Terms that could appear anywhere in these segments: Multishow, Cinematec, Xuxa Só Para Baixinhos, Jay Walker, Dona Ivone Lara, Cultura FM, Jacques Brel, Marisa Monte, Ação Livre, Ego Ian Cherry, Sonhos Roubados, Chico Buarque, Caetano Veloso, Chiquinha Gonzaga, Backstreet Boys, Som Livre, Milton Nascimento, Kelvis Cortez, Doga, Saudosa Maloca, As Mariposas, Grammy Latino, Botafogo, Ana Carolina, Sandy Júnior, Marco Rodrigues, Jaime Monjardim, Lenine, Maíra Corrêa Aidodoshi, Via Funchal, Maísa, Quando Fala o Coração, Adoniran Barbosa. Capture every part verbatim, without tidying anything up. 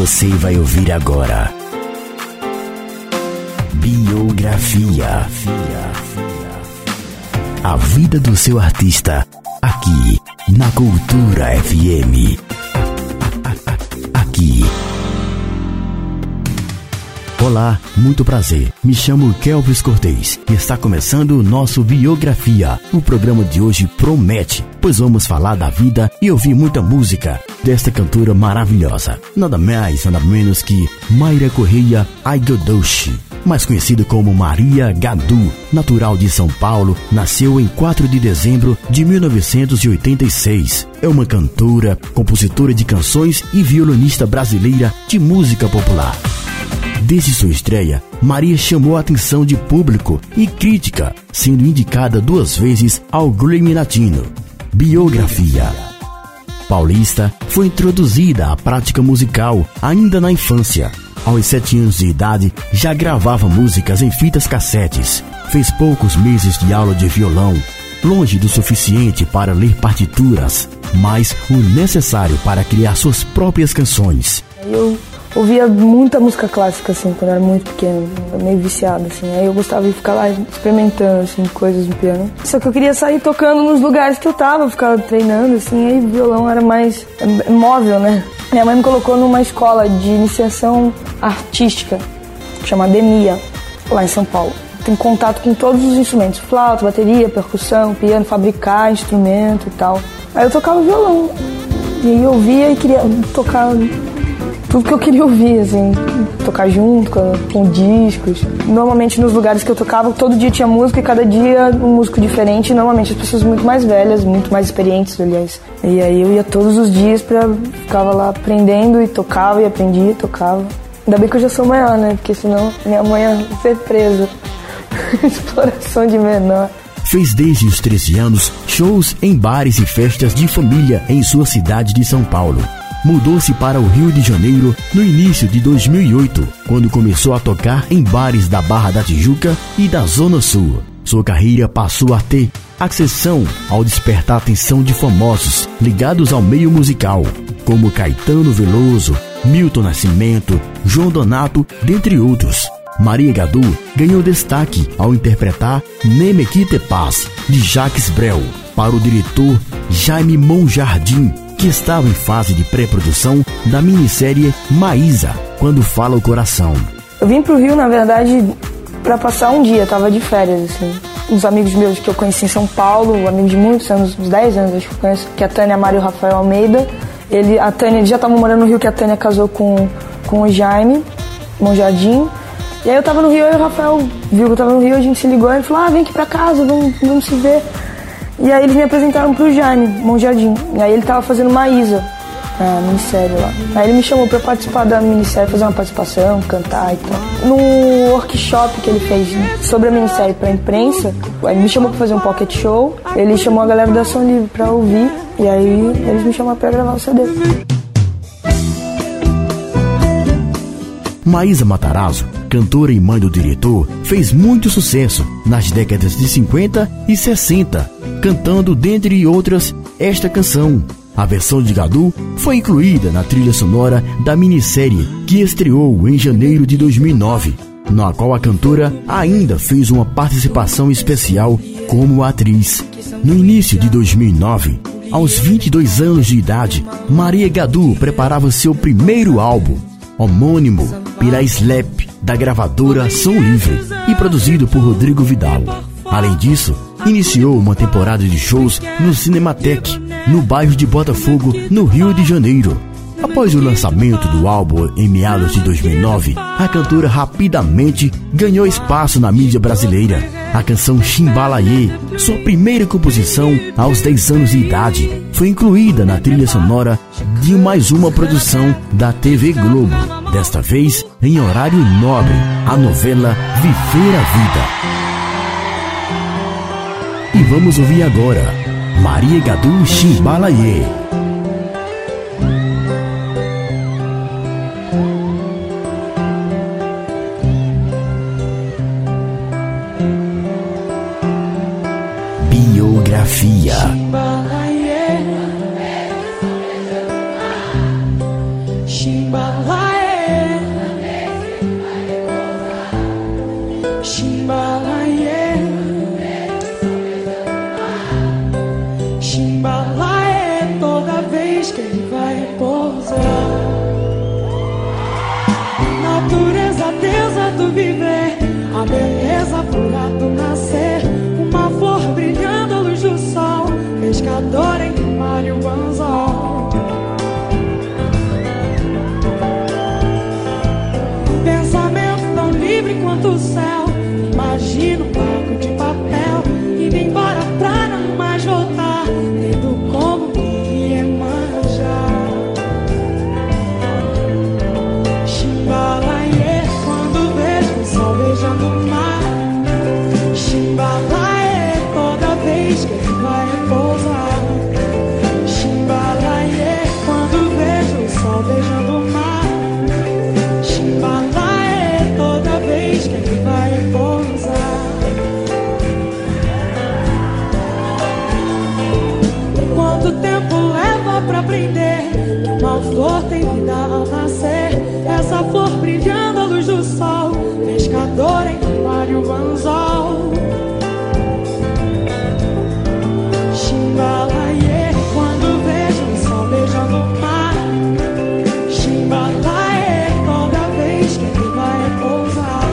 você vai ouvir agora. Biografia. A vida do seu artista, aqui na Cultura F M. Aqui. Olá, muito prazer. Me chamo Kelvis Cortez e está começando o nosso Biografia. O programa de hoje promete, pois vamos falar da vida e ouvir muita música desta cantora maravilhosa. Nada mais, nada menos que Maíra Corrêa Aidodoshi, mais conhecida como Maria Gadú, natural de São Paulo, nasceu em quatro de dezembro de mil novecentos e oitenta e seis. É uma cantora, compositora de canções e violonista brasileira de música popular. Desde sua estreia, Maria chamou a atenção de público e crítica, sendo indicada duas vezes ao Grammy Latino. Biografia. Paulista foi introduzida à prática musical ainda na infância. Aos sete anos de idade, já gravava músicas em fitas cassetes. Fez poucos meses de aula de violão, longe do suficiente para ler partituras, mas o necessário para criar suas próprias canções. Eu ouvia muita música clássica, assim, quando eu era muito pequeno, meio viciado, assim. Aí eu gostava de ficar lá experimentando, assim, coisas no piano. Só que eu queria sair tocando nos lugares que eu tava, ficar treinando, assim, aí o violão era mais móvel, né? Minha mãe me colocou numa escola de iniciação artística, chamada EMIA, lá em São Paulo. Tem contato com todos os instrumentos, flauta, bateria, percussão, piano, fabricar instrumento e tal. Aí eu tocava violão, e aí eu via e queria tocar tudo que eu queria ouvir, assim, tocar junto com, com discos. Normalmente nos lugares que eu tocava, todo dia tinha música e cada dia um músico diferente. Normalmente as pessoas muito mais velhas, muito mais experientes, aliás. E aí eu ia todos os dias, pra, ficava lá aprendendo e tocava e aprendia e tocava. Ainda bem que eu já sou maior, né? Porque senão minha mãe ia ser presa. Exploração de menor. Fez desde os treze anos shows em bares e festas de família em sua cidade de São Paulo. Mudou-se para o Rio de Janeiro no início de dois mil e oito, quando começou a tocar em bares da Barra da Tijuca e da Zona Sul. Sua carreira passou a ter ascensão ao despertar a atenção de famosos ligados ao meio musical, como Caetano Veloso, Milton Nascimento, João Donato, dentre outros. Maria Gadú ganhou destaque ao interpretar Neme Que Te Paz, de Jacques Brel, para o diretor Jaime Monjardim, que estava em fase de pré-produção da minissérie Maísa, Quando Fala o Coração. Eu vim pro Rio, na verdade, para passar um dia, tava de férias, assim. Uns amigos meus que eu conheci em São Paulo, amigos de muitos anos, uns dez anos, acho que eu conheço, que é a Tânia, a Mário e o Rafael Almeida. Ele, a Tânia, eles já estavam morando no Rio, que a Tânia casou com, com o Jaime Monjardim. E aí eu tava no Rio, e o Rafael viu que eu tava no Rio, a gente se ligou, ele falou, ah, vem aqui pra casa, vamos, vamos se ver. E aí eles me apresentaram pro Jaime Monjardim. E aí ele tava fazendo Maísa, a minissérie lá. Aí ele me chamou pra participar da minissérie, fazer uma participação, cantar e tal. No workshop que ele fez sobre a minissérie pra imprensa, ele me chamou pra fazer um pocket show, ele chamou a galera da Ação Livre pra ouvir, e aí eles me chamaram pra gravar o C D. Maísa Matarazzo, cantora e mãe do diretor, fez muito sucesso nas décadas de cinquenta e sessenta, cantando, dentre outras, esta canção. A versão de Gadú foi incluída na trilha sonora da minissérie que estreou em janeiro de dois mil e nove, na qual a cantora ainda fez uma participação especial como atriz. No início de dois mil e nove, aos vinte e dois anos de idade, Maria Gadú preparava seu primeiro álbum, homônimo, pela Slap, da gravadora Som Livre, e produzido por Rodrigo Vidal. Além disso, iniciou uma temporada de shows no Cinematec, no bairro de Botafogo, no Rio de Janeiro. Após o lançamento do álbum em meados de dois mil e nove, a cantora rapidamente ganhou espaço na mídia brasileira. A canção Chimbalaê, sua primeira composição aos dez anos de idade, foi incluída na trilha sonora de mais uma produção da T V Globo, desta vez em horário nobre, a novela Viver a Vida. E vamos ouvir agora Maria Gadú, Chimbalaê. Chimbalaê, Chimbalaê. flor tem vida ao nascer, essa flor brilhando à luz do sol, pescador em que pare o anzol. Chimbalaê, quando vejo o sol beijando o mar. Chimbalaê, toda vez que ele vai pousar.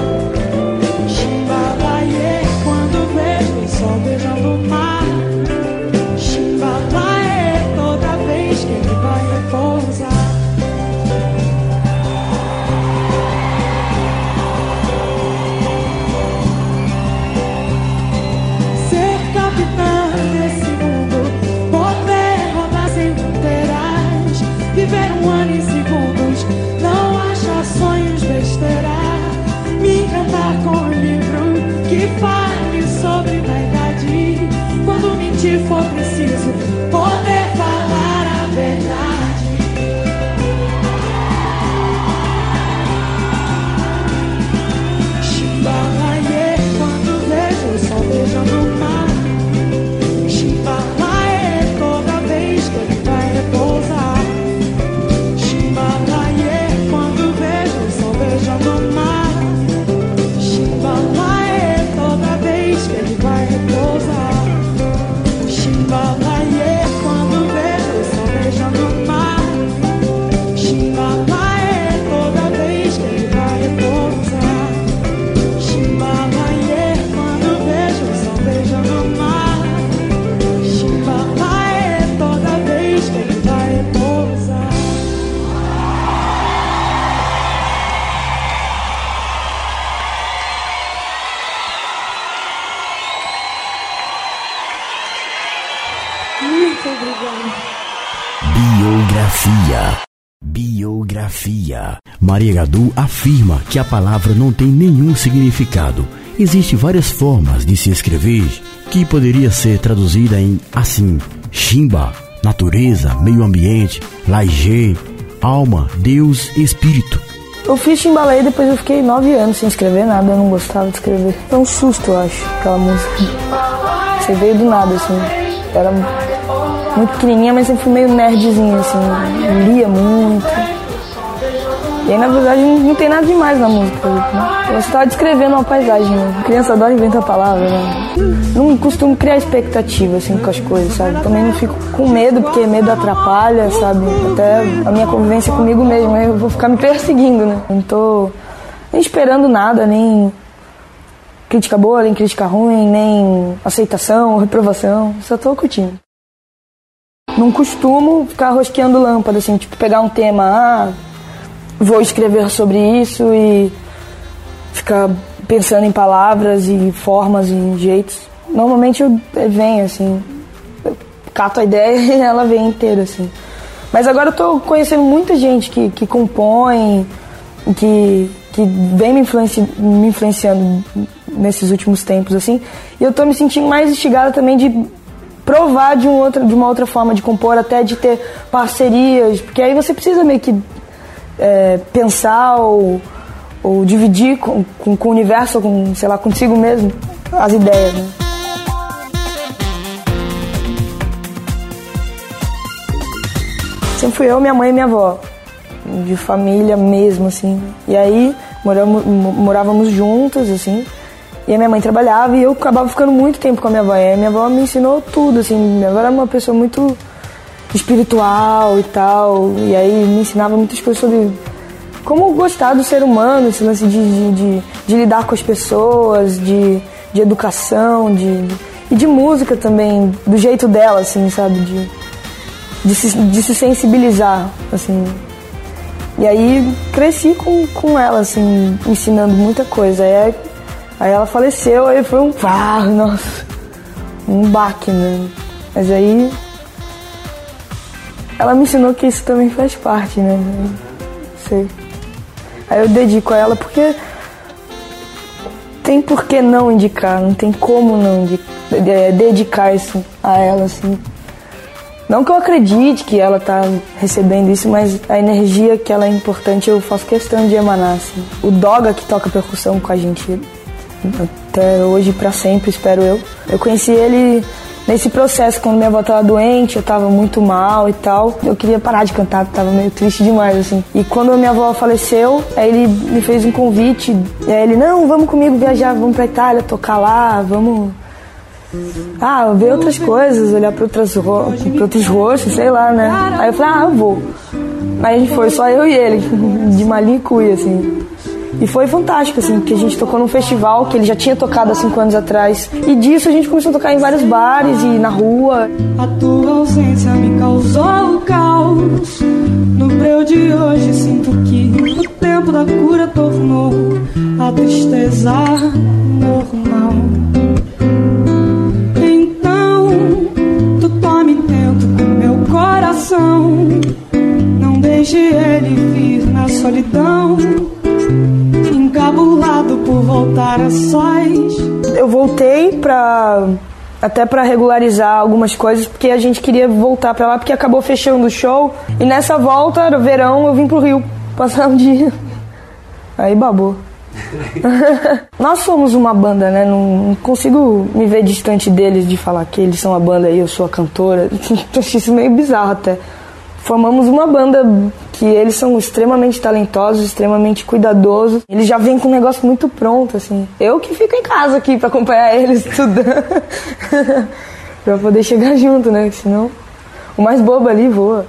Chimbalaê, quando vejo o sol beijando o mar. Chimbalaê, toda vez que ele vai pousar. Viver um ano em segundos, não achar sonhos besteira. Me encantar com um livro que fale sobre vaidade. Quando mentir for preciso, poder falar a verdade. Chimbalaê, quando vejo o sol beijando o mar. Chimbalaê, toda vez que ele vai repousar. Biografia. Biografia. Maria Gadú afirma que a palavra não tem nenhum significado. Existem várias formas de se escrever, que poderia ser traduzida em assim: Chimba, natureza, meio ambiente, laje, alma, Deus, espírito. Eu fiz Chimbalaê e depois eu fiquei nove anos sem escrever nada, eu não gostava de escrever. Foi um susto, eu acho, aquela música. Você veio do nada, assim. Era muito pequenininha, mas sempre fui meio nerdzinha, assim, lia muito. E aí, na verdade, não, não tem nada demais na música, né? Eu estava descrevendo uma paisagem, né? A criança adora inventar palavras, né? Não costumo criar expectativa, assim, com as coisas, sabe? Também não fico com medo, porque medo atrapalha, sabe? Até a minha convivência comigo mesma, eu vou ficar me perseguindo, né? Não tô nem esperando nada, nem crítica boa, nem crítica ruim, nem aceitação ou reprovação. Só tô curtindo. Não costumo ficar rosqueando lâmpada, assim, tipo, pegar um tema, ah, vou escrever sobre isso e ficar pensando em palavras e formas e em jeitos. Normalmente eu, eu venho, assim, eu cato a ideia e ela vem inteira, assim. Mas agora eu tô conhecendo muita gente que, que compõe, que, que vem me, influenci, me influenciando nesses últimos tempos, assim, e eu tô me sentindo mais instigada também de provar de, um outro, de uma outra forma de compor, até de ter parcerias, porque aí você precisa meio que é, pensar ou, ou dividir com, com, com o universo, com, sei lá, consigo mesmo, as ideias, né? Sempre fui eu, minha mãe e minha avó, de família mesmo, assim, e aí moramos, morávamos juntos, assim. E a minha mãe trabalhava e eu acabava ficando muito tempo com a minha avó. E a minha avó me ensinou tudo, assim. Minha avó era uma pessoa muito espiritual e tal. E aí me ensinava muitas coisas sobre como gostar do ser humano, esse lance de, de, de, de lidar com as pessoas, de, de educação, de, de, e de música também, do jeito dela, assim, sabe? De, de, se, de se sensibilizar, assim. E aí cresci com, com ela, assim, ensinando muita coisa. E aí, Aí ela faleceu, aí foi um pá, nossa, um baque, né? Mas aí ela me ensinou que isso também faz parte, né? Sei. Aí eu dedico a ela porque tem por que não indicar, não tem como não indicar, dedicar isso a ela, assim. Não que eu acredite que ela tá recebendo isso, mas a energia que ela é importante eu faço questão de emanar, assim. O Doga, que toca percussão com a gente até hoje, pra sempre, espero eu. Eu conheci ele Nesse processo, quando minha avó tava doente, eu tava muito mal e tal, eu queria parar de cantar, porque tava meio triste demais, assim. E quando a minha avó faleceu, aí ele me fez um convite, e aí ele, não, vamos comigo viajar, vamos pra Itália, tocar lá, vamos... Ah, ver outras coisas, olhar pra, outras ro... pra outros rostos, sei lá, né? Aí eu falei, ah, eu vou. Aí a gente foi, só eu e ele, de malinha e cuia, assim. E foi fantástico, assim, porque a gente tocou num festival que ele já tinha tocado há cinco anos atrás. E disso a gente começou a tocar em vários bares e na rua. A tua ausência me causou o caos. No breu de hoje sinto que o tempo da cura tornou a tristeza normal. Então, tu tome dentro do meu coração. Não deixe ele vir na solidão. Encabulado por voltar a sós. Eu voltei pra... até pra regularizar algumas coisas, porque a gente queria voltar pra lá, porque acabou fechando o show. E nessa volta, era verão, eu vim pro Rio passar um dia. Aí babou. Nós somos uma banda, né? Não consigo me ver distante deles, de falar que eles são uma banda e eu sou a cantora. Achei isso meio bizarro até. Formamos uma banda que eles são extremamente talentosos, extremamente cuidadosos. Eles já vêm com um negócio muito pronto, assim. Eu que fico em casa aqui pra acompanhar eles estudando. Pra poder chegar junto, né? Senão o mais bobo ali voa.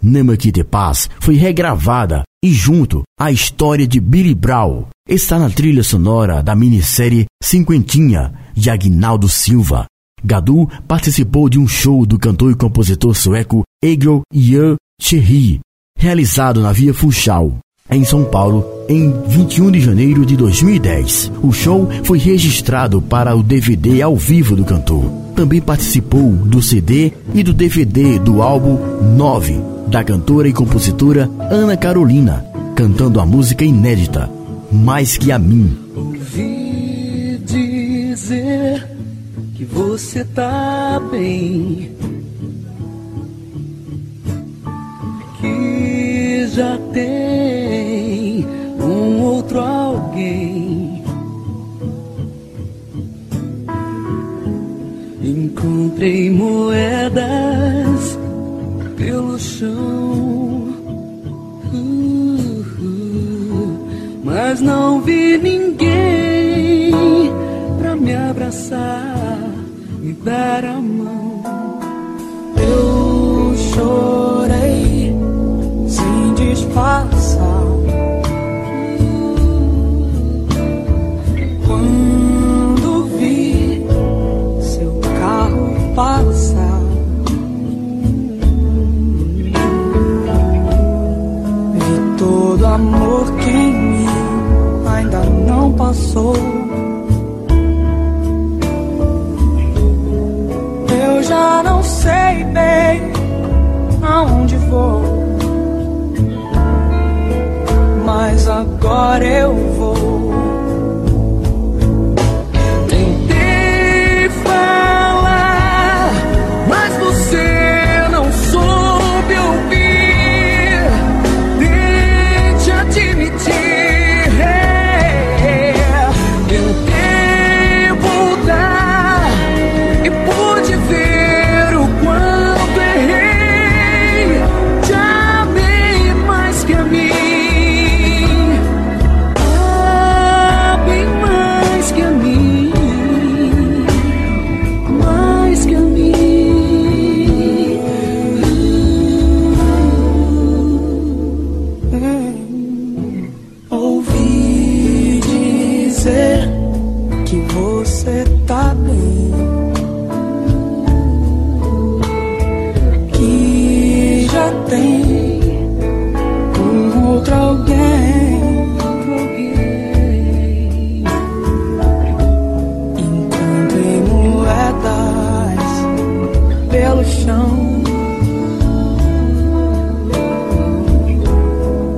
Nema Que Te Paz foi regravada e junto à história de Billy Brau está na trilha sonora da minissérie Cinquentinha, de Aguinaldo Silva. Gadú participou de um show do cantor e compositor sueco Ego Ian Cherry, realizado na Via Funchal, em São Paulo, em vinte e um de janeiro de dois mil e dez. O show foi registrado para o D V D ao vivo do cantor. Também participou do C D e do D V D do álbum nove, da cantora e compositora Ana Carolina, cantando a música inédita Mais Que a Mim. Ouvi dizer que você tá bem, que já tem um outro alguém. Encontrei moedas pelo chão, uh-uh, mas não vi ninguém pra me abraçar, me dar a mão. Eu chorei disfarçar quando vi seu carro passar. Vi todo amor que em mim ainda não passou. Eu já não sei bem aonde vou, mas agora eu vou. Tentei falar, mas você não soube ouvir. Tente admitir, é, é. Tentei voltar e pude ver o quanto errei. Te amei mais que a mim.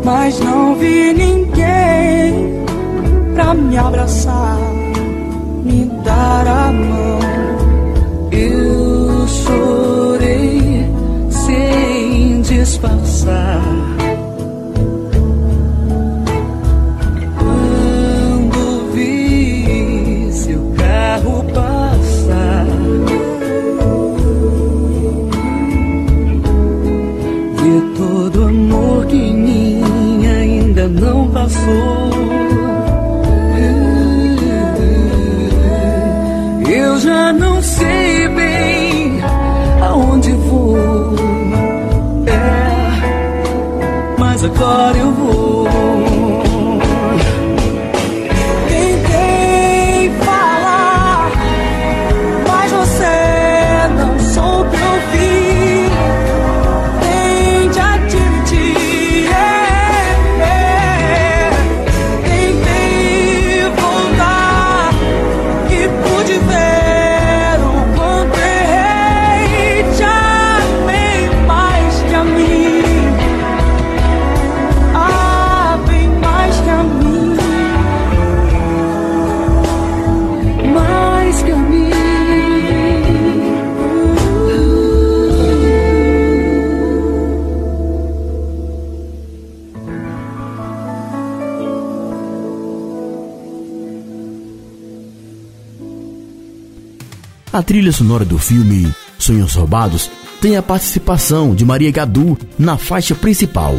Mas não vi ninguém pra me abraçar, me dar a mão. Eu chorei sem disfarçar quando vi seu carro passar. desabafou. Eu já não sei bem aonde vou, é, mas agora eu vou. Tentei falar, mas você não soube ouvir. A trilha sonora do filme Sonhos Roubados tem a participação de Maria Gadú na faixa principal.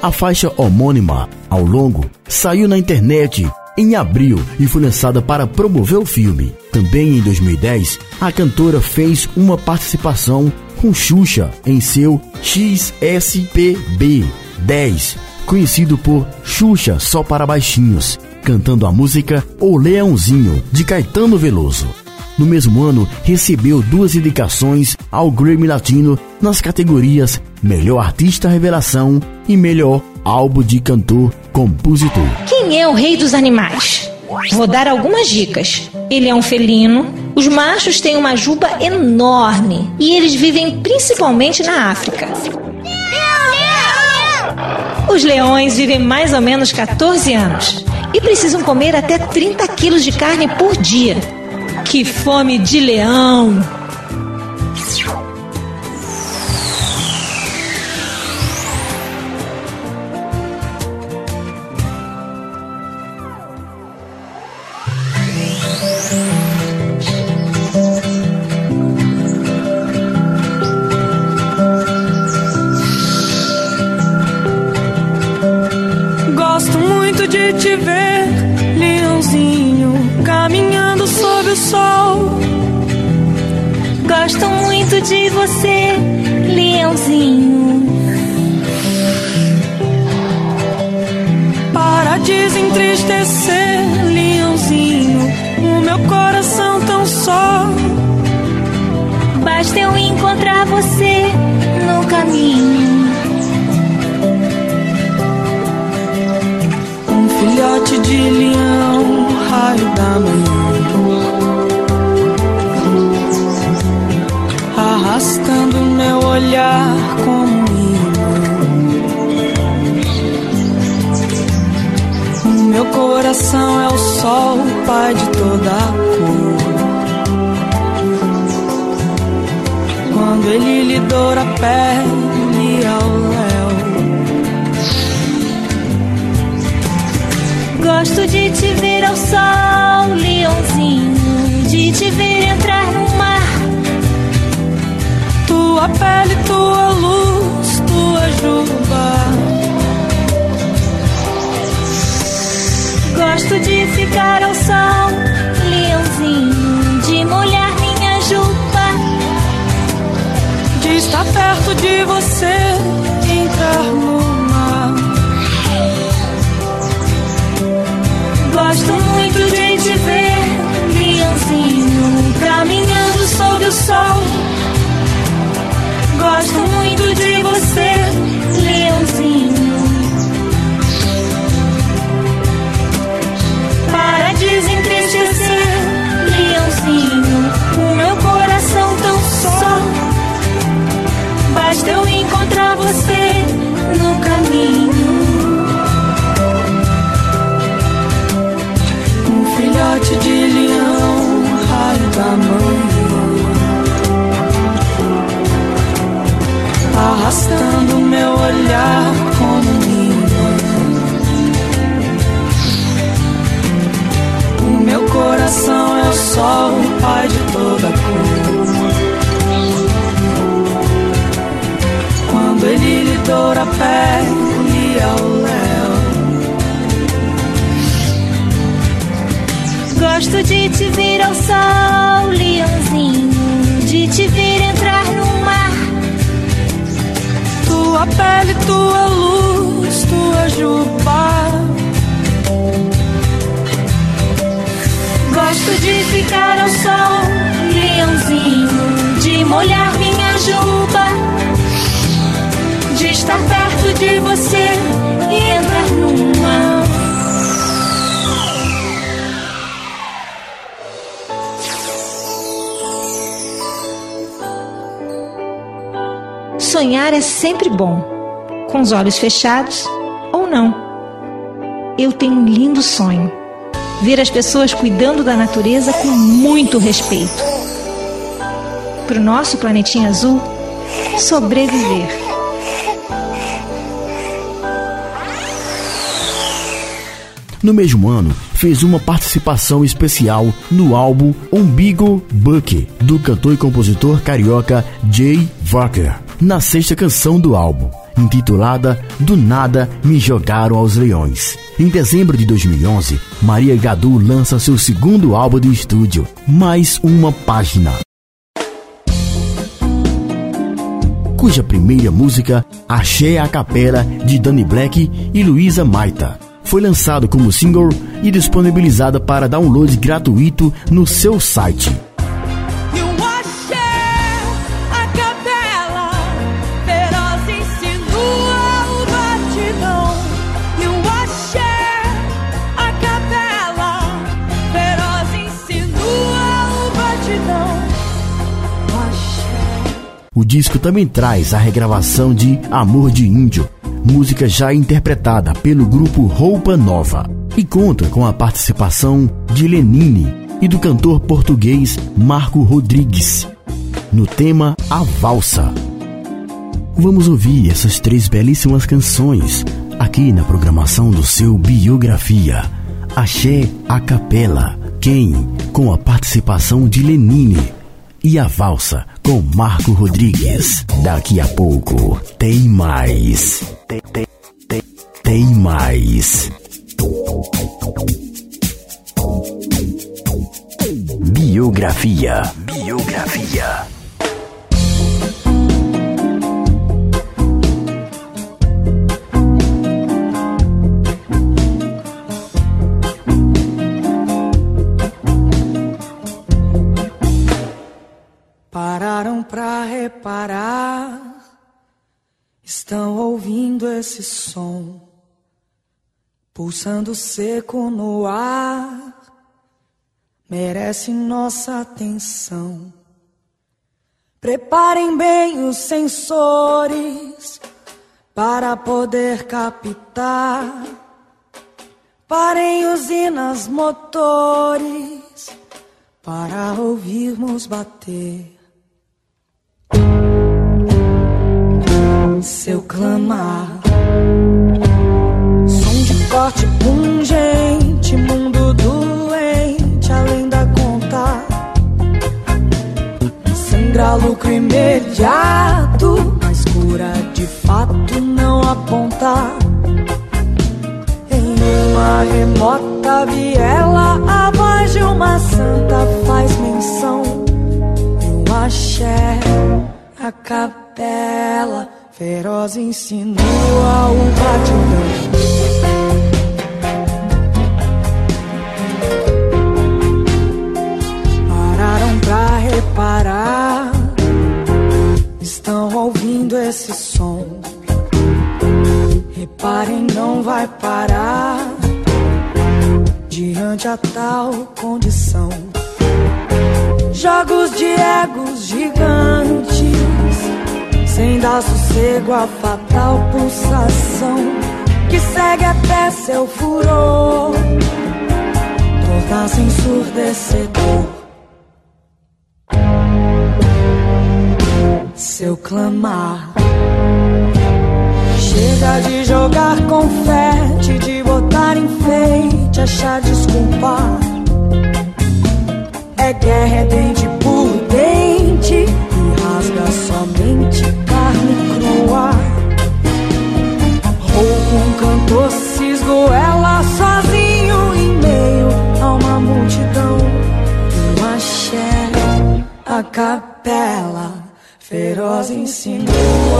A faixa homônima, ao longo, saiu na internet em abril e foi lançada para promover o filme. Também em dois mil e dez, a cantora fez uma participação com Xuxa em seu X S P B dez, conhecido por Xuxa Só para Baixinhos, cantando a música O Leãozinho, de Caetano Veloso. No mesmo ano, recebeu duas indicações ao Grammy Latino nas categorias Melhor Artista Revelação e Melhor Álbum de Cantor Compositor. Quem é o rei dos animais? Vou dar algumas dicas. Ele é um felino, os machos têm uma juba enorme e eles vivem principalmente na África. Os leões vivem mais ou menos catorze anos e precisam comer até trinta quilos de carne por dia. Que fome de leão! Gosto muito de te ver, leãozinho, caminhando sob o sol. Gosto muito de você, leãozinho. Para desentristecer, leãozinho, o meu coração tão só. Basta eu encontrar você no caminho. Um filhote de leão, raio da manhã, arrastando meu olhar como imã. O meu coração é o sol, pai de toda a cor. Quando ele lhe doura a pele ao léu. Gosto de te ver ao sol, leãozinho, de te ver entrar no mar. Tua pele, tua luz, tua juba. Gosto de ficar ao sol, leãozinho, de molhar minha juba. De estar perto de você, entrar no mar. Gosto muito de te ver, leãozinho, caminhando sob o sol. Gosto muito de você, leãozinho. Para desentristecer, leãozinho, o meu coração tão só. Basta eu encontrar você no caminho. Gosto de te ver ao sol, leãozinho, de te ver entrar no mar. Tua pele, tua luz, tua juba. Gosto de ficar ao sol, leãozinho, de molhar minha juba, de estar perto de você e entrar numa. Sonhar é sempre bom, com os olhos fechados ou não. Eu tenho um lindo sonho. Ver as pessoas cuidando da natureza com muito respeito. Para o nosso planetinha azul sobreviver. No mesmo ano, fez uma participação especial no álbum Umbigo Buck, do cantor e compositor carioca Jay Walker, na sexta canção do álbum, intitulada Do Nada Me Jogaram aos Leões. Em dezembro de dois mil e onze, Maria Gadú lança seu segundo álbum de estúdio, Mais Uma Página, cuja primeira música, Axé a Capela, de Danny Black e Luísa Maita, foi lançado como single e disponibilizada para download gratuito no seu site. O disco também traz a regravação de Amor de Índio, música já interpretada pelo grupo Roupa Nova, e conta com a participação de Lenine e do cantor português Marco Rodrigues, no tema A Valsa. Vamos ouvir essas três belíssimas canções aqui na programação do seu Biografia. Axé a Capela, Quem, com a participação de Lenine, e A Valsa, com Marco Rodrigues. Daqui a pouco tem mais. Tem, tem, tem, tem mais. Biografia. Biografia. Pararam pra reparar, estão ouvindo esse som, pulsando seco no ar, merece nossa atenção. Preparem bem os sensores para poder captar, parem usinas motores para ouvirmos bater seu clamar. Som de corte pungente, mundo doente, além da conta, sangra lucro imediato, mas cura de fato não aponta. Em uma remota viela, a voz de uma santa faz menção. E o axé, a capela, feroz insinua o batidão. Pararam pra reparar, estão ouvindo esse som, reparem, não vai parar diante a tal condição. Jogos de egos gigantes, sem dar sossego à fatal pulsação que segue até seu furor, torna-se ensurdecedor seu clamar. Chega de jogar confete, de botar enfeite, achar desculpa. É guerra, é dente por dente, e rasga somente carne crua. Roupa, um cantor cisgo ela sozinho em meio a uma multidão. a capela, feroz ensinou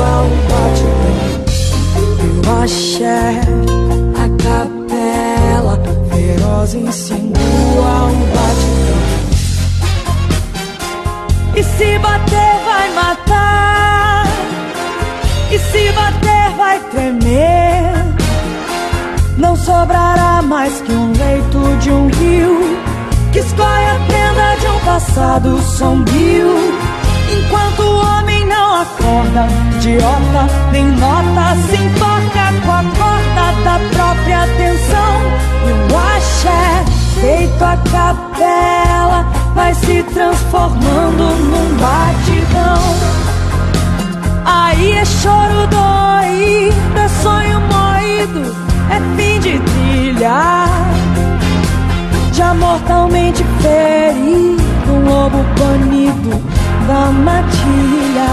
ao batidão. E o axé, a capela, feroz ensinou ao batidão. E se bater vai matar, e se bater vai tremer. Não sobrará mais que um leito de um rio que escorre a prenda de um passado sombrio. Enquanto o homem não acorda, idiota nem nota, se embarca com a corda da própria atenção. E o axé, feito a capela, vai se transformando num batidão. Aí é choro doído, é sonho moído, é fim de trilha, de amor mortalmente ferido, um lobo banido da matilha.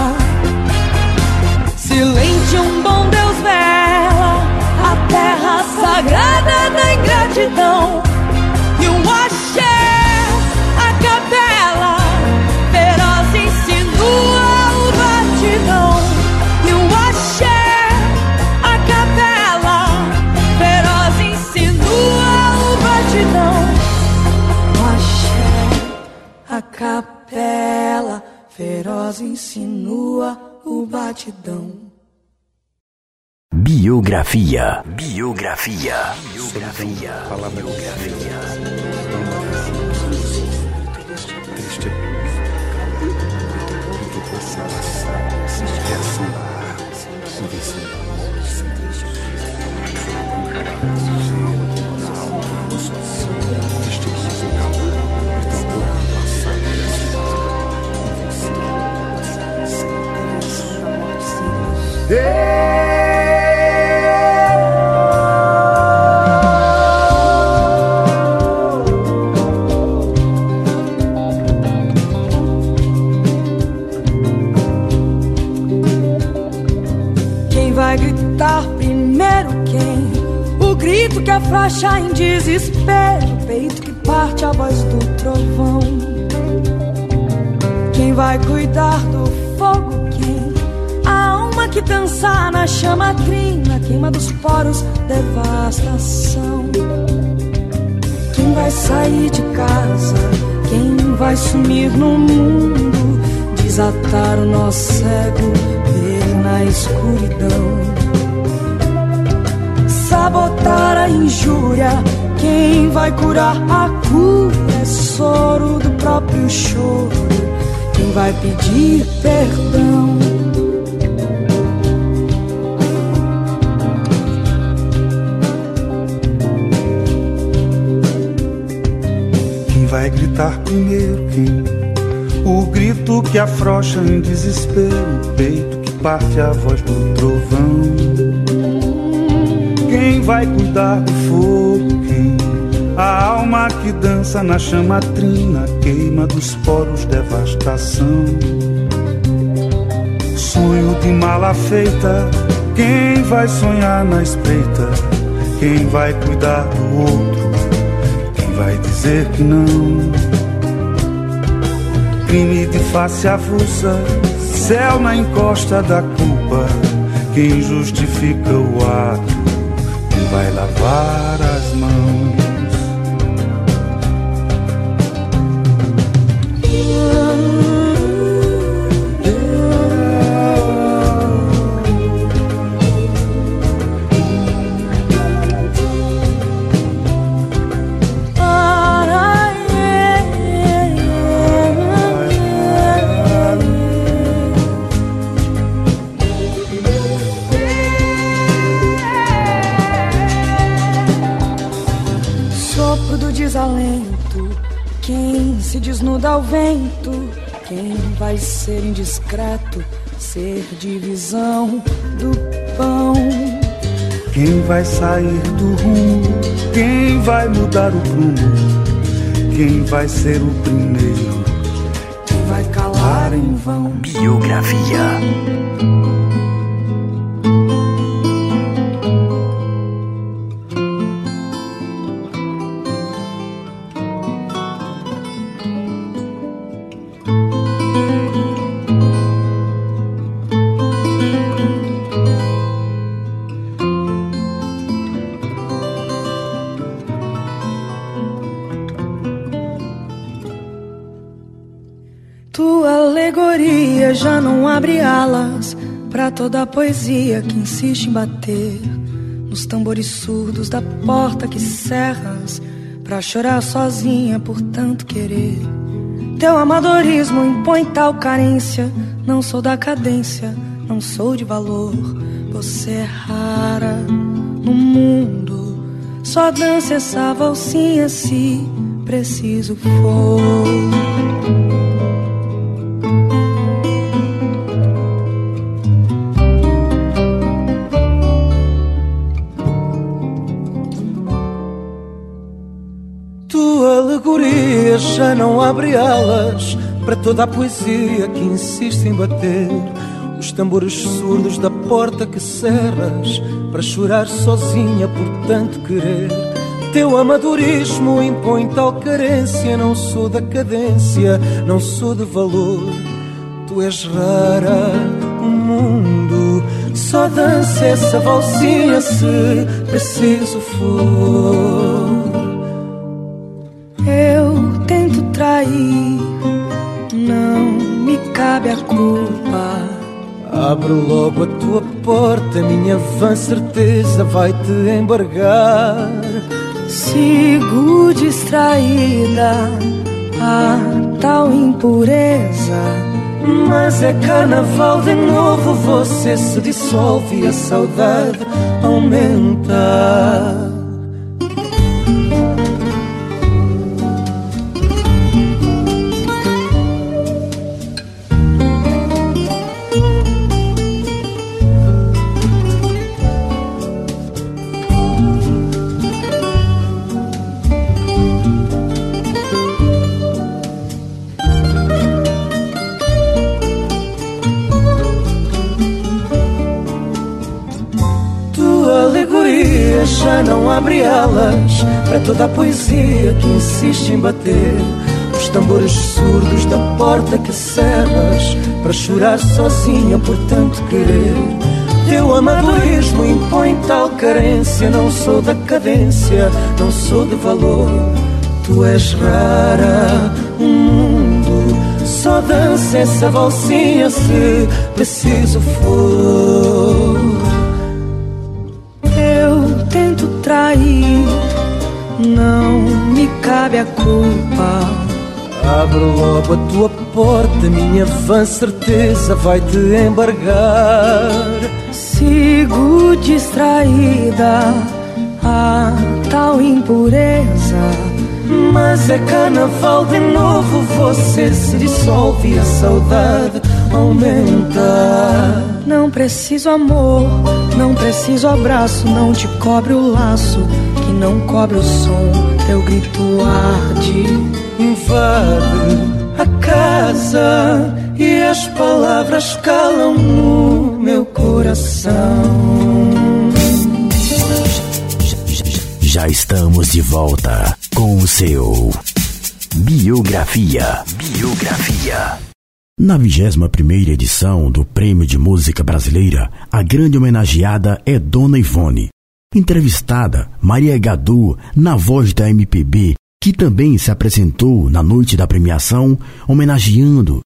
Silente um bom Deus vela a terra sagrada da ingratidão. E um axé, a capela, feroz insinua o batidão. E um axé, a capela, feroz insinua o batidão. A capela feroz insinua o batidão. Biografia. Biografia. Biografia. Fala biografia. Quem vai gritar primeiro? Quem? O grito que afrouxa em desespero, o peito que parte a voz do trovão. Quem vai cuidar do fogo? Quem? Que dança na chama crina, queima dos poros, devastação. Quem vai sair de casa? Quem vai sumir no mundo? Desatar o nó cego, ver na escuridão. Sabotar a injúria? Quem vai curar a cura? É soro do próprio choro. Quem vai pedir perdão? Quem vai gritar primeiro? Quem? O grito que afrouxa em desespero, o peito que parte a voz do trovão. Quem vai cuidar do fogo? Quem? A alma que dança na chama trina, queima dos poros, devastação. Sonho de mala feita, quem vai sonhar na espreita? Quem vai cuidar do outro? Vai dizer que não. Crime de face avulsa, céu na encosta da culpa. Quem justifica o ato? Quem vai lavar as mãos? Desnuda ao vento, quem vai ser indiscreto, ser divisão do pão. Quem vai sair do rumo? Quem vai mudar o prumo? Quem vai ser o primeiro? Quem vai calar em vão? Biografia. alegoria já não abre alas pra toda a poesia que insiste em bater nos tambores surdos da porta que cerras pra chorar sozinha por tanto querer. Teu amadorismo impõe tal carência. Não sou da cadência, não sou de valor. Você é rara no mundo. Só dança essa valsinha se preciso for. Já não abre alas para toda a poesia que insiste em bater os tambores surdos da porta que cerras para chorar sozinha por tanto querer. Teu amadorismo impõe tal carência. Não sou da cadência, não sou de valor. Tu és rara, o mundo só dança essa valsinha se preciso for. Trair, não me cabe a culpa. Abro logo a tua porta, minha vã certeza vai te embargar. Sigo distraída a tal impureza, mas é carnaval de novo. Você se dissolve e a saudade aumenta. Já não abre alas para toda a poesia que insiste em bater os tambores surdos da porta que cerras para chorar sozinha por tanto querer. Teu amadorismo impõe tal carência. Não sou da cadência, não sou de valor. Tu és rara, o mundo só dança essa valsinha se preciso for. Trair, não me cabe a culpa. Abro logo a tua porta, minha vã certeza vai te embargar. Sigo distraída a tal impureza, mas é carnaval de novo. Você se dissolve e a saudade aumenta. Não preciso amor, não preciso abraço. Não te cobre o laço que não cobre o som. Teu grito arde, invade a casa e as palavras calam no meu coração. Já estamos de volta com o seu Biografia. Biografia. Na vigésima primeira edição do Prêmio de Música Brasileira, a grande homenageada é Dona Ivone. Entrevistada, Maria Gadú, na voz da M P B, que também se apresentou na noite da premiação, homenageando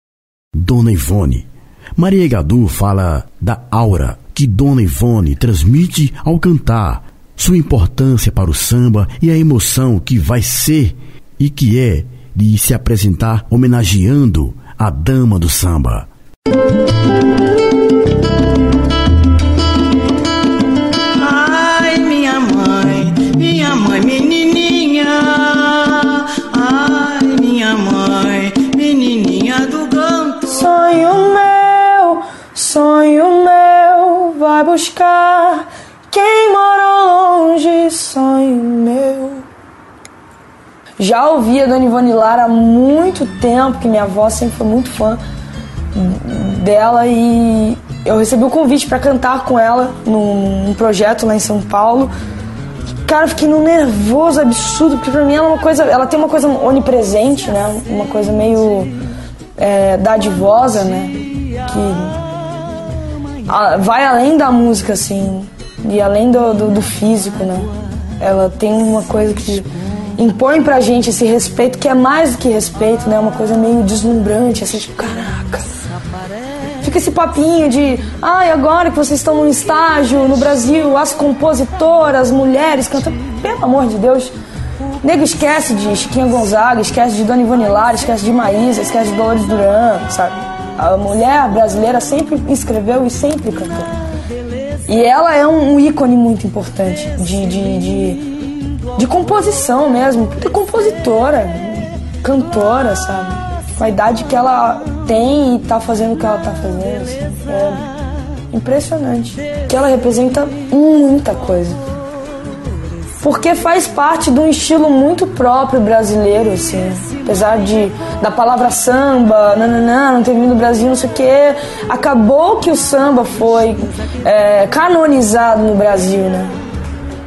Dona Ivone. Maria Gadú fala da aura que Dona Ivone transmite ao cantar, sua importância para o samba e a emoção que vai ser e que é de se apresentar homenageando a dama do samba. Ai, minha mãe, minha mãe menininha. Ai, minha mãe, menininha do canto. Sonho meu, sonho meu, vai buscar quem mora longe, sonho meu. Já ouvia Dona Ivone Lara há muito tempo, que minha avó sempre foi muito fã dela, e eu recebi o convite para cantar com ela num, num projeto lá em São Paulo. Cara, eu fiquei num nervoso absurdo, porque pra mim ela, é uma coisa, ela tem uma coisa onipresente, né? Uma coisa meio é, dadivosa, né? Que a, vai além da música, assim, e além do, do, do físico, né? Ela tem uma coisa que impõe pra gente esse respeito, que é mais do que respeito, né? Uma coisa meio deslumbrante, assim, tipo, caraca, fica esse papinho de, ai, ah, agora que vocês estão num estágio no Brasil, as compositoras, mulheres, cantando, pelo amor de Deus. Nego esquece de Chiquinha Gonzaga, esquece de Dona Ivone Lara, esquece de Maísa, esquece de Dolores Duran, sabe? A mulher brasileira sempre escreveu e sempre cantou. E ela é um ícone muito importante de, de, de, de composição mesmo, de compositora, cantora, sabe? Com a idade que ela tem e tá fazendo o que ela tá fazendo, assim, é impressionante. Que ela representa muita coisa. Porque faz parte de um estilo muito próprio brasileiro, assim. Apesar de, da palavra samba, nananã, não ter vindo do Brasil, não sei o quê. Acabou que o samba foi é, canonizado no Brasil, né?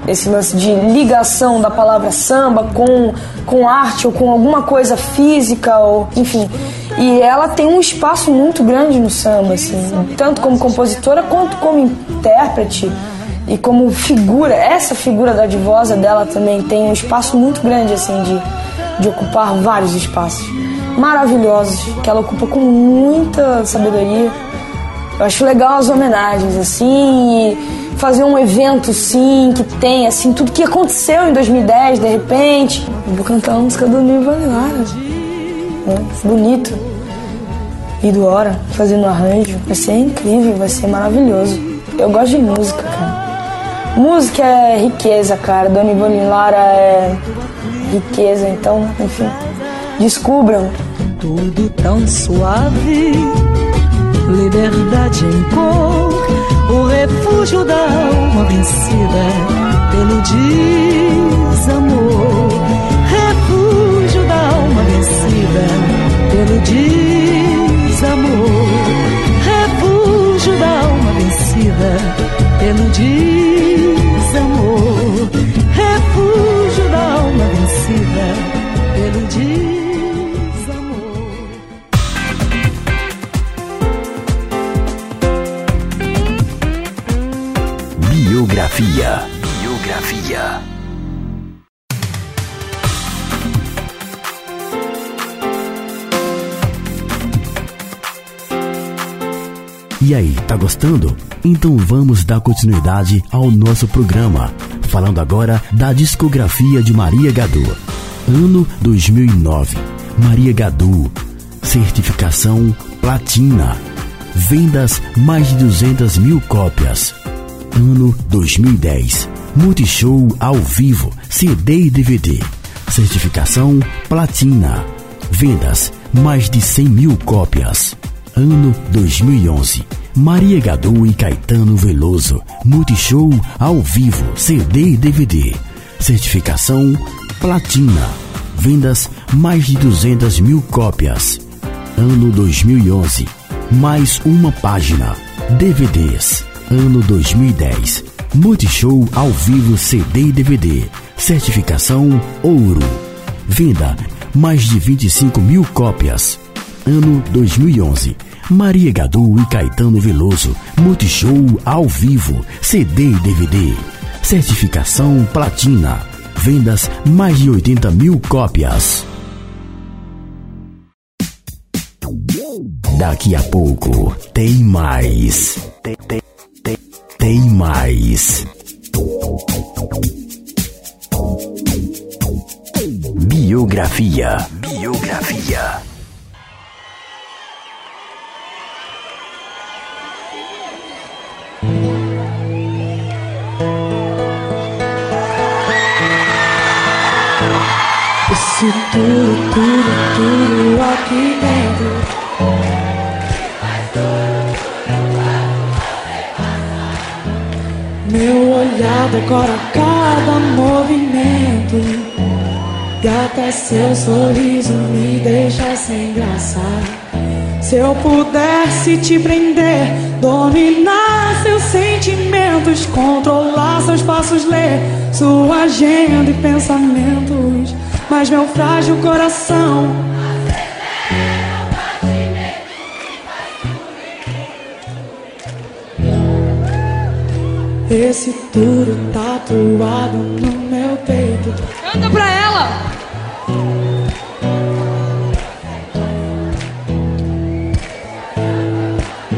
Esse lance de ligação da palavra samba com, com arte ou com alguma coisa física, ou, enfim. E ela tem um espaço muito grande no samba, assim. Tanto como compositora quanto como intérprete. E como figura, essa figura da divosa dela também tem um espaço muito grande, assim, de, de ocupar vários espaços maravilhosos, que ela ocupa com muita sabedoria. Eu acho legal as homenagens, assim, e fazer um evento, sim, que tem, assim, tudo que aconteceu em dois mil e dez, de repente. Eu vou cantar uma música do Ivone Lara, né? Bonito. E do Hora, fazendo um arranjo. Vai ser incrível, vai ser maravilhoso. Eu gosto de música, cara. Música é riqueza, cara. Dona Ivone Lara é riqueza, então, enfim, descubram. Tudo tão suave, liberdade em cor, o refúgio da alma vencida pelo desamor. Refúgio da alma vencida pelo desamor. Refúgio da alma vencida pelo desamor, refúgio da alma vencida, pelo desamor. Biografia, biografia. E aí, tá gostando? Então vamos dar continuidade ao nosso programa, falando agora da discografia de Maria Gadú. Ano dois mil e nove, Maria Gadú, certificação platina, vendas mais de duzentas mil cópias. Ano dois mil e dez, Multishow ao vivo, C D e D V D, certificação platina, vendas mais de cem mil cópias. Ano dois mil e onze, Maria Gadú e Caetano Veloso, Multishow ao vivo, C D e D V D, certificação platina, vendas mais de duzentas mil cópias. Ano dois mil e onze, mais uma página, D V Ds. Ano dois mil e dez, Multishow ao vivo, C D e D V D, certificação ouro, venda mais de vinte e cinco mil cópias. Ano dois mil e onze, Maria Gadú e Caetano Veloso, Multishow ao vivo, C D e D V D, certificação platina, vendas mais de oitenta mil cópias. Daqui a pouco tem mais, tem, tem, tem, tem mais. Biografia, biografia. Isso tudo, tudo, tudo aqui dentro. Meu olhar decora cada movimento. E até seu sorriso me deixa sem graça. Se eu pudesse te prender, dominar seus sentimentos, controlar seus passos, ler sua agenda e pensamentos, mas meu frágil coração acelera o batimento. Esse duro tatuado no meu peito. Canta pra ela!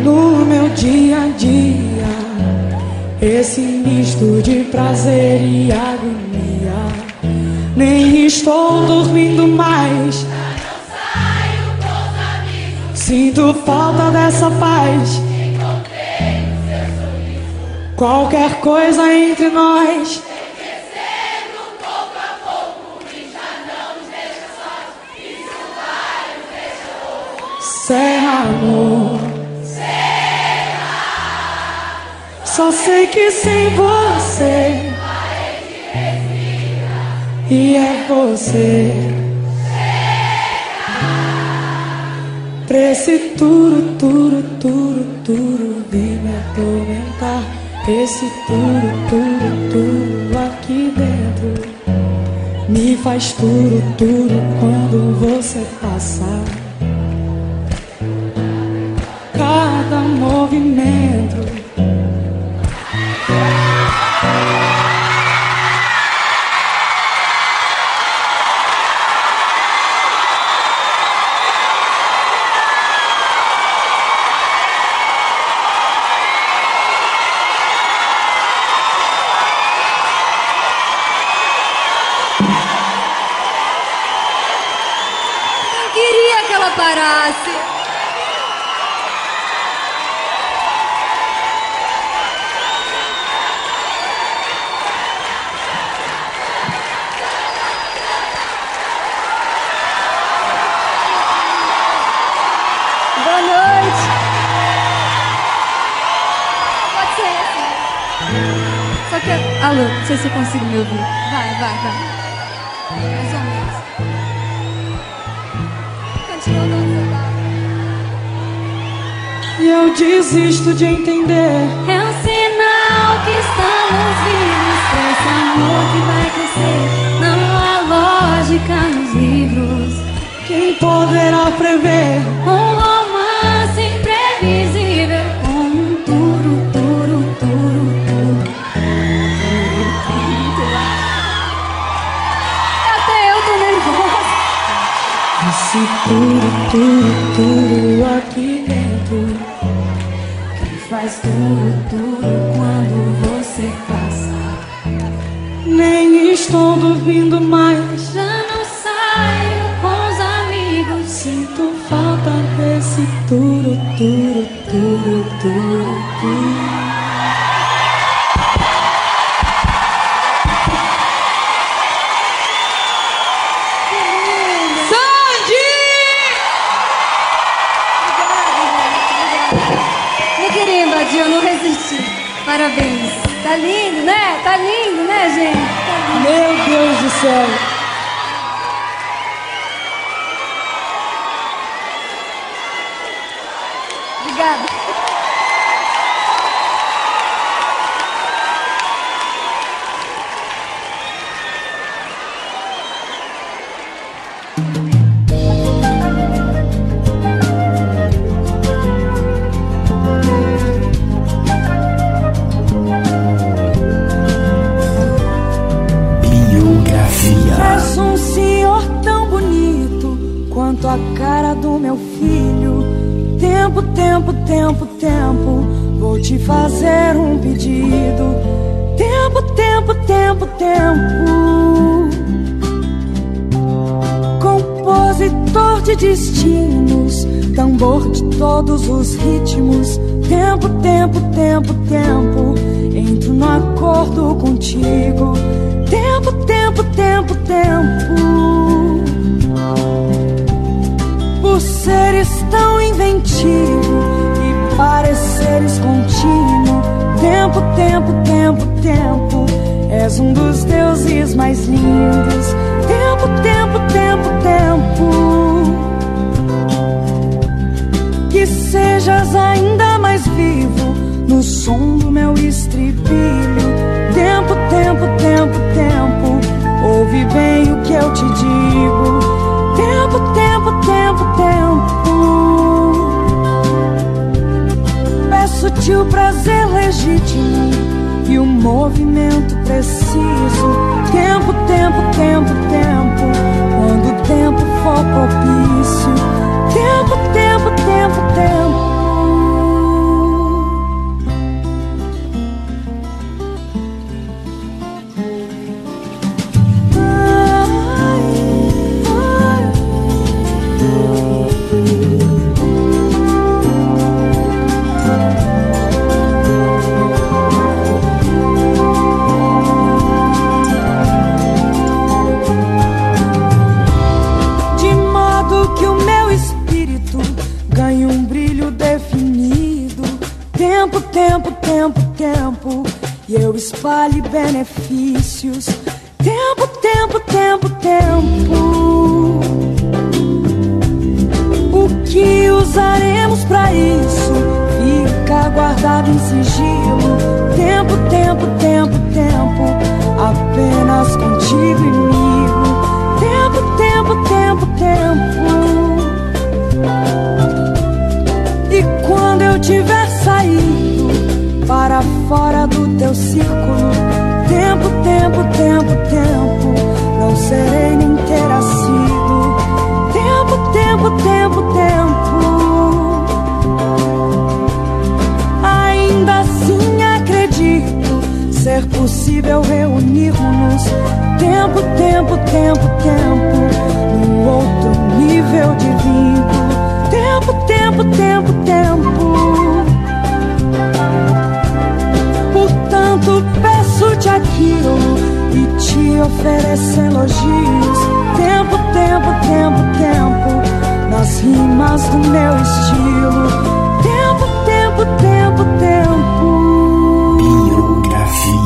No Esse misto de prazer e agonia. Nem estou dormindo mais. Já não saio com os amigos. Sinto falta dessa paz. Encontrei o seu sorriso. Qualquer coisa entre nós. Serra, amor, serra. Só sei que sem você e é você. Serra. Pra esse turo, turo, turo, turo de me atormentar, esse turo, turo, turo aqui dentro me faz turo, turo quando você passar. Cada movimento. Eu queria que ela parasse. Alô, não sei se eu consigo me ouvir. Vai, vai, vai. Mais ou menos. Continua dançando. E eu desisto de entender. É um sinal que estamos vivos. Pra esse amor que vai crescer. Não há lógica nos livros. Quem poderá prever? Um romance imprevisível. Como um duro, duro, duro. Esse tudo, tudo, tudo aqui dentro que faz tudo, tudo quando você passa. Nem estou dormindo mais. Já não saio com os amigos. Sinto falta desse tudo, tudo, tudo, tudo, tudo. Eu não resisti. Parabéns. Tá lindo, né? Tá lindo, né, gente? Tá lindo. Meu Deus do céu. Obrigada. A cara do meu filho. Tempo, tempo, tempo, tempo. Vou te fazer um pedido. Tempo, tempo, tempo, tempo. Compositor de destinos, tambor de todos os ritmos. Tempo, tempo, tempo, tempo. Entro no acordo contigo. Tempo, tempo, tempo, tempo. Por seres tão inventivo e pareceres contínuo. Tempo, tempo, tempo, tempo. És um dos deuses mais lindos. Tempo, tempo, tempo, tempo. Que sejas ainda mais vivo no som do meu estribilho. Tempo, tempo, tempo, tempo. Ouve bem o que eu te digo. Tempo, tempo, tempo, tempo. Peço-te o prazer legítimo e o movimento preciso. Tempo, tempo, tempo, tempo. Quando o tempo for propício. Tempo, tempo, tempo, tempo. eu espalhe benefícios. Tempo, tempo, tempo, tempo. O que usaremos pra isso fica guardado em sigilo. Tempo, tempo, tempo, tempo. Apenas contigo e comigo. Tempo, tempo, tempo, tempo. E quando eu tiver saído para fora do teu círculo, tempo, tempo, tempo, tempo, não serei nem terá sido. Tempo, tempo, tempo, tempo. Ainda assim acredito ser possível reunirmos. Tempo, tempo, tempo, tempo, num outro nível divino. Tempo, tempo, tempo, tempo. Portanto peço-te aquilo e te ofereço elogios. Tempo, tempo, tempo, tempo, nas rimas do meu estilo. Tempo, tempo, tempo, tempo. Biografia.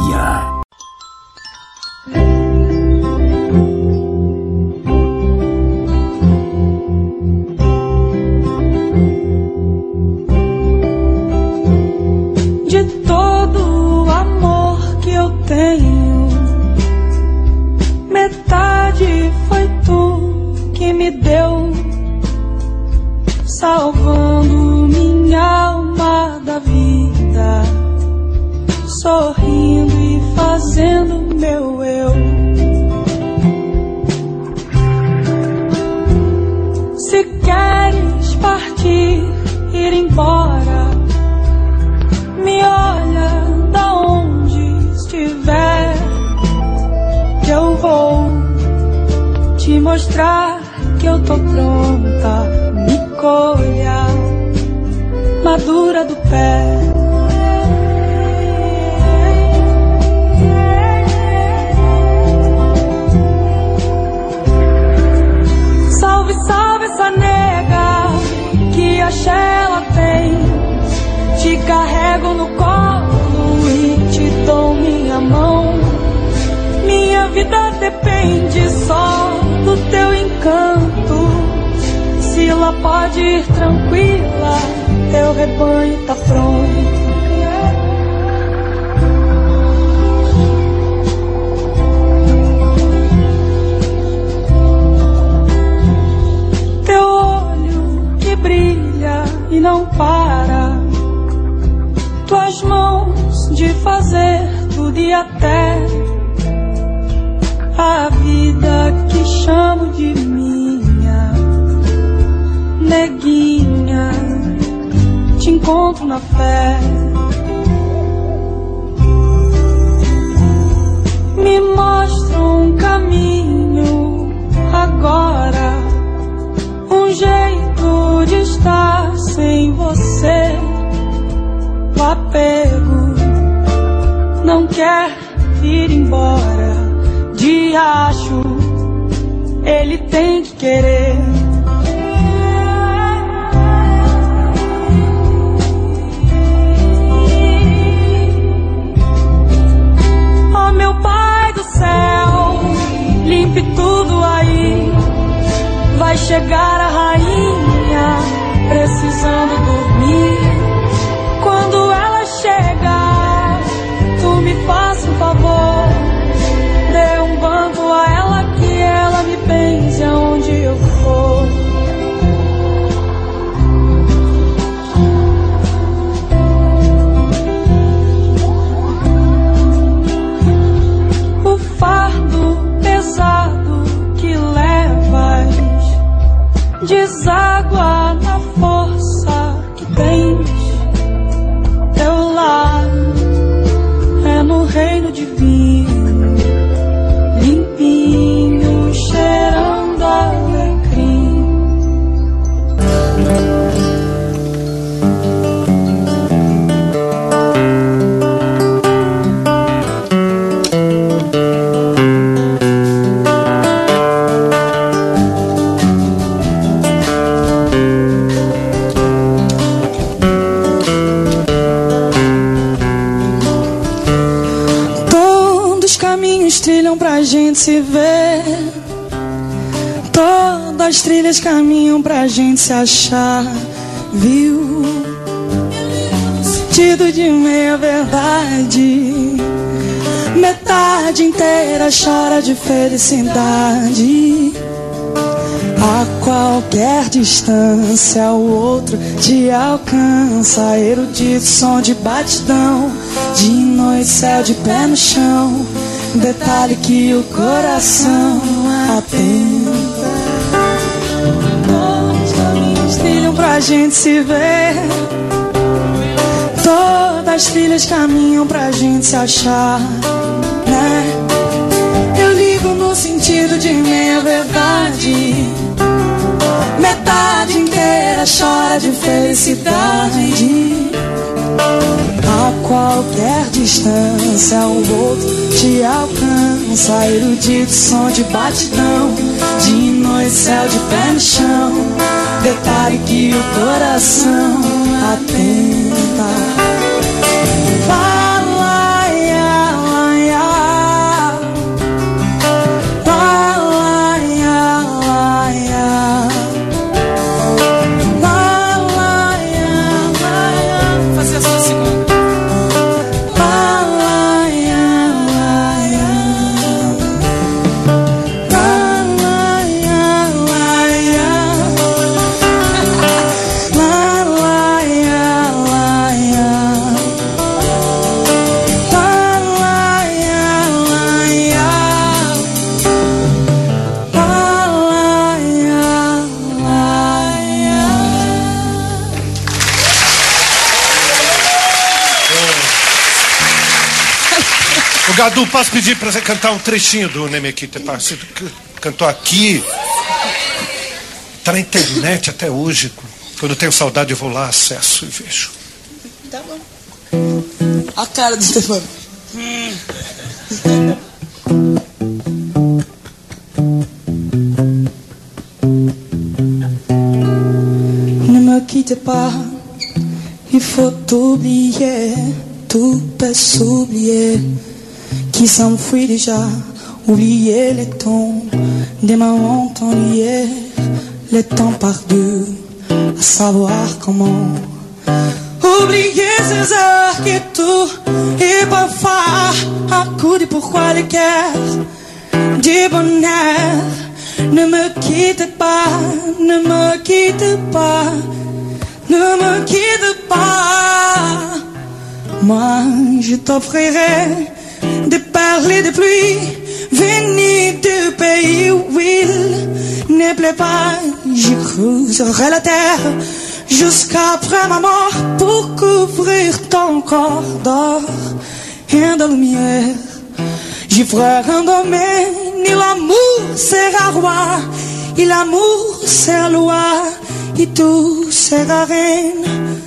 Salvando minha alma da vida, sorrindo e fazendo meu eu. Se queres partir, ir embora, me olha da onde estiver, que eu vou te mostrar que eu tô pronta. Colha madura do pé. Salve, salve essa nega, que a chela tem. Te carrego no colo e te dou minha mão. Minha vida depende só do teu encanto. Ela pode ir tranquila, teu rebanho tá pronto. Teu olho que brilha e não para, tuas mãos de fazer tudo e até a vida que chamo de mim. Neguinha, te encontro na fé. Me mostra um caminho agora, um jeito de estar sem você. O apego não quer ir embora. De acho, ele tem que querer. Limpe tudo aí, vai chegar a rainha, precisando dormir. Quando ela chegar, tu me faz um favor, dê um banco a ela que ela me benze aonde eu for. O fardo pesado que levas deságua na força que tens. Teu lar é no reino divino, limpinho, cheirando alecrim. Thank you. trilham pra gente se ver. Todas as trilhas caminham pra gente se achar, viu? Tido de meia verdade, metade inteira chora de felicidade. A qualquer distância o outro te alcança. Erudito, som de batidão, de noite, céu de pé no chão. Detalhe que o coração atenta. Todos os caminhos trilham pra gente se ver. Todas as trilhas caminham pra gente se achar, né? Eu ligo no sentido de meia verdade. Metade inteira chora de felicidade. A qualquer distância o outro te alcança. Erudito, som de batidão, de noite, céu de pé no chão. Detalhe que o coração atenta. Gadu, posso pedir pra você cantar um trechinho do Nemequita? Você cantou aqui, tá na internet até hoje. Quando eu tenho saudade eu vou lá, acesso e vejo. Tá bom. A cara do Stefano. Nemequita par, il faut t'oublier, tout peut s'oublier. Qui s'enfuit déjà, oubliez les temps des moments liés, les temps perdus, à savoir comment. Oubliez ces heures que tout est parfois à coup de pourquoi les guerres du bonheur. Ne me quitte pas, ne me quitte pas, ne me quitte pas. Moi, je t'offrirai de parler de pluie, venir du pays où il ne plaît pas. Je creuserai la terre jusqu'après ma mort pour couvrir ton corps d'or et de lumière. J'y ferai un domaine, et l'amour sera roi, et l'amour sera loi, et tout sera reine.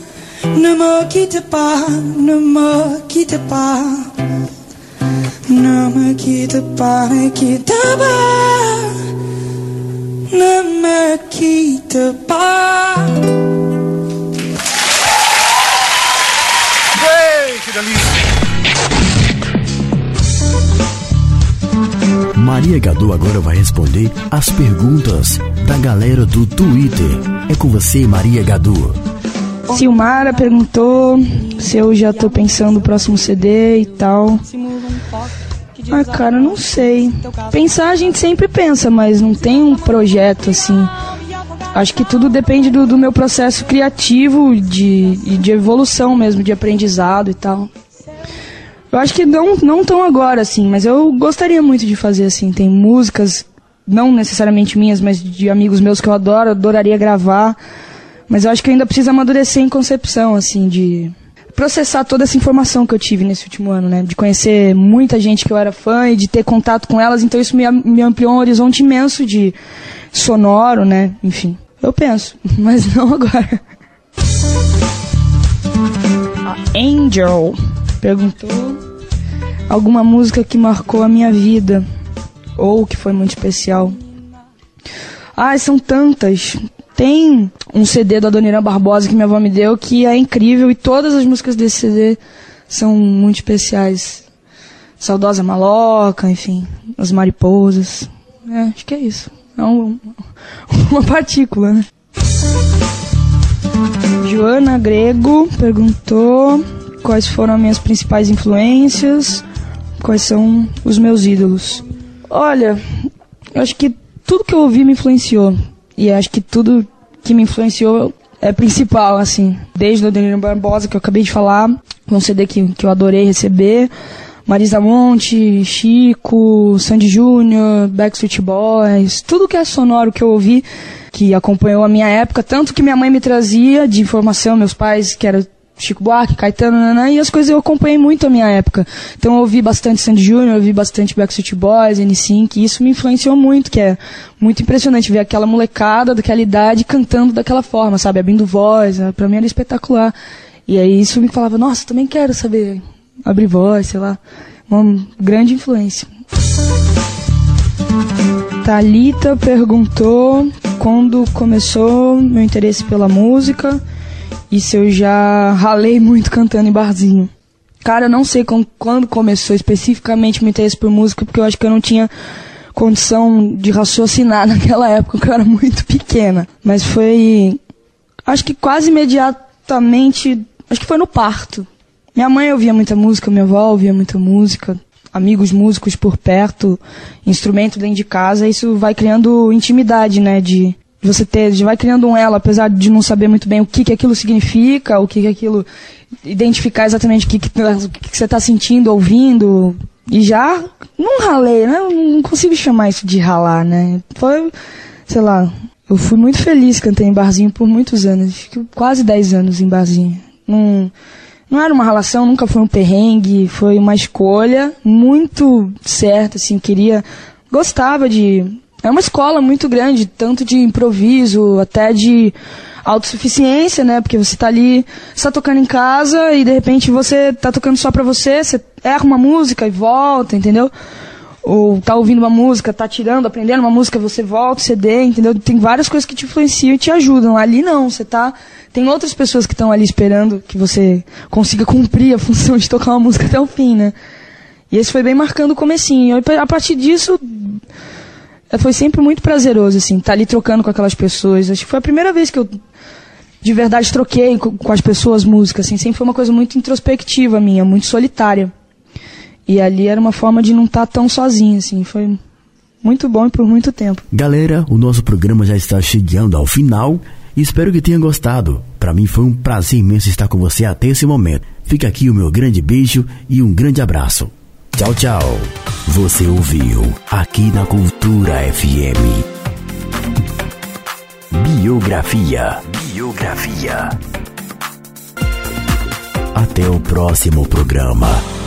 Ne me quitte pas, ne me quitte pas. Ne me quitte pas, ne quitte pas, ne me quitte pas. Ei, que delícia! Maria Gadú agora vai responder as perguntas da galera do Twitter. É com você, Maria Gadú. Silmara perguntou se eu já tô pensando no próximo C D e tal. Ah, cara, não sei. Pensar a gente sempre pensa, mas não tem um projeto, assim. Acho que tudo depende do, do meu processo criativo, de, de evolução mesmo, de aprendizado e tal. Eu acho que não, não tão agora, assim, mas eu gostaria muito de fazer, assim. Tem músicas, não necessariamente minhas, mas de amigos meus que eu adoro, adoraria gravar. Mas eu acho que eu ainda preciso amadurecer em concepção, assim, de processar toda essa informação que eu tive nesse último ano, né? De conhecer muita gente que eu era fã e de ter contato com elas. Então isso me, me ampliou um horizonte imenso de sonoro, né? Enfim, eu penso, mas não agora. A Angel perguntou alguma música que marcou a minha vida ou que foi muito especial. Ai, são tantas. Tem um C D do Adoniran Barbosa que minha avó me deu, que é incrível, e todas as músicas desse C D são muito especiais. Saudosa Maloca, enfim, As Mariposas. É, acho que é isso. É um, uma partícula, né? Joana Grego perguntou quais foram as minhas principais influências, quais são os meus ídolos. Olha, acho que tudo que eu ouvi me influenciou. E acho que tudo que me influenciou é principal, assim. Desde o Adoniran Barbosa, que eu acabei de falar, um C D que, que eu adorei receber, Marisa Monte, Chico, Sandy Júnior, Backstreet Boys, tudo que é sonoro que eu ouvi, que acompanhou a minha época, tanto que minha mãe me trazia de informação, meus pais, que era Chico Buarque, Caetano, nanã, e as coisas eu acompanhei muito a minha época. Então eu ouvi bastante Sandy Júnior, ouvi bastante Backstreet Boys, N cinco, e isso me influenciou muito, que é muito impressionante ver aquela molecada daquela idade cantando daquela forma, sabe, abrindo voz, né? Pra mim era espetacular. E aí isso me falava, nossa, também quero saber abrir voz, sei lá, uma grande influência. Thalita perguntou quando começou meu interesse pela música e se eu já ralei muito cantando em barzinho. Cara, eu não sei com, quando começou especificamente meu interesse por música, porque eu acho que eu não tinha condição de raciocinar naquela época, porque eu era muito pequena. Mas foi, acho que quase imediatamente, acho que foi no parto. Minha mãe ouvia muita música, minha avó ouvia muita música, amigos músicos por perto, instrumento dentro de casa, isso vai criando intimidade, né, de você ter, de vai criando um elo, apesar de não saber muito bem o que, que aquilo significa, o que, que aquilo, identificar exatamente o que, que, o que, que você está sentindo, ouvindo, e já não ralei, né, não consigo chamar isso de ralar, né, foi, sei lá, eu fui muito feliz cantando em barzinho por muitos anos, fiquei quase dez anos em barzinho, não... Não era uma relação, nunca foi um perrengue, foi uma escolha muito certa, assim, queria, gostava de... É uma escola muito grande, tanto de improviso, até de autossuficiência, né, porque você tá ali, você tá tocando em casa e de repente você tá tocando só pra você, você erra uma música e volta, entendeu? Ou tá ouvindo uma música, tá tirando, aprendendo uma música, você volta, C D, entendeu? Tem várias coisas que te influenciam e te ajudam, ali não, você tá... Tem outras pessoas que estão ali esperando que você consiga cumprir a função de tocar uma música até o fim, né? E esse foi bem marcando o comecinho. E a partir disso, foi sempre muito prazeroso, assim, estar ali trocando com aquelas pessoas. Acho que foi a primeira vez que eu, de verdade, troquei com as pessoas música, assim. Sempre foi uma coisa muito introspectiva minha, muito solitária. E ali era uma forma de não estar tão sozinha, assim, foi... Muito bom e por muito tempo. Galera, o nosso programa já está chegando ao final e espero que tenham gostado. Para mim foi um prazer imenso estar com você até esse momento. Fica aqui o meu grande beijo e um grande abraço. Tchau, tchau. Você ouviu aqui na Cultura F M. Biografia. Biografia. Até o próximo programa.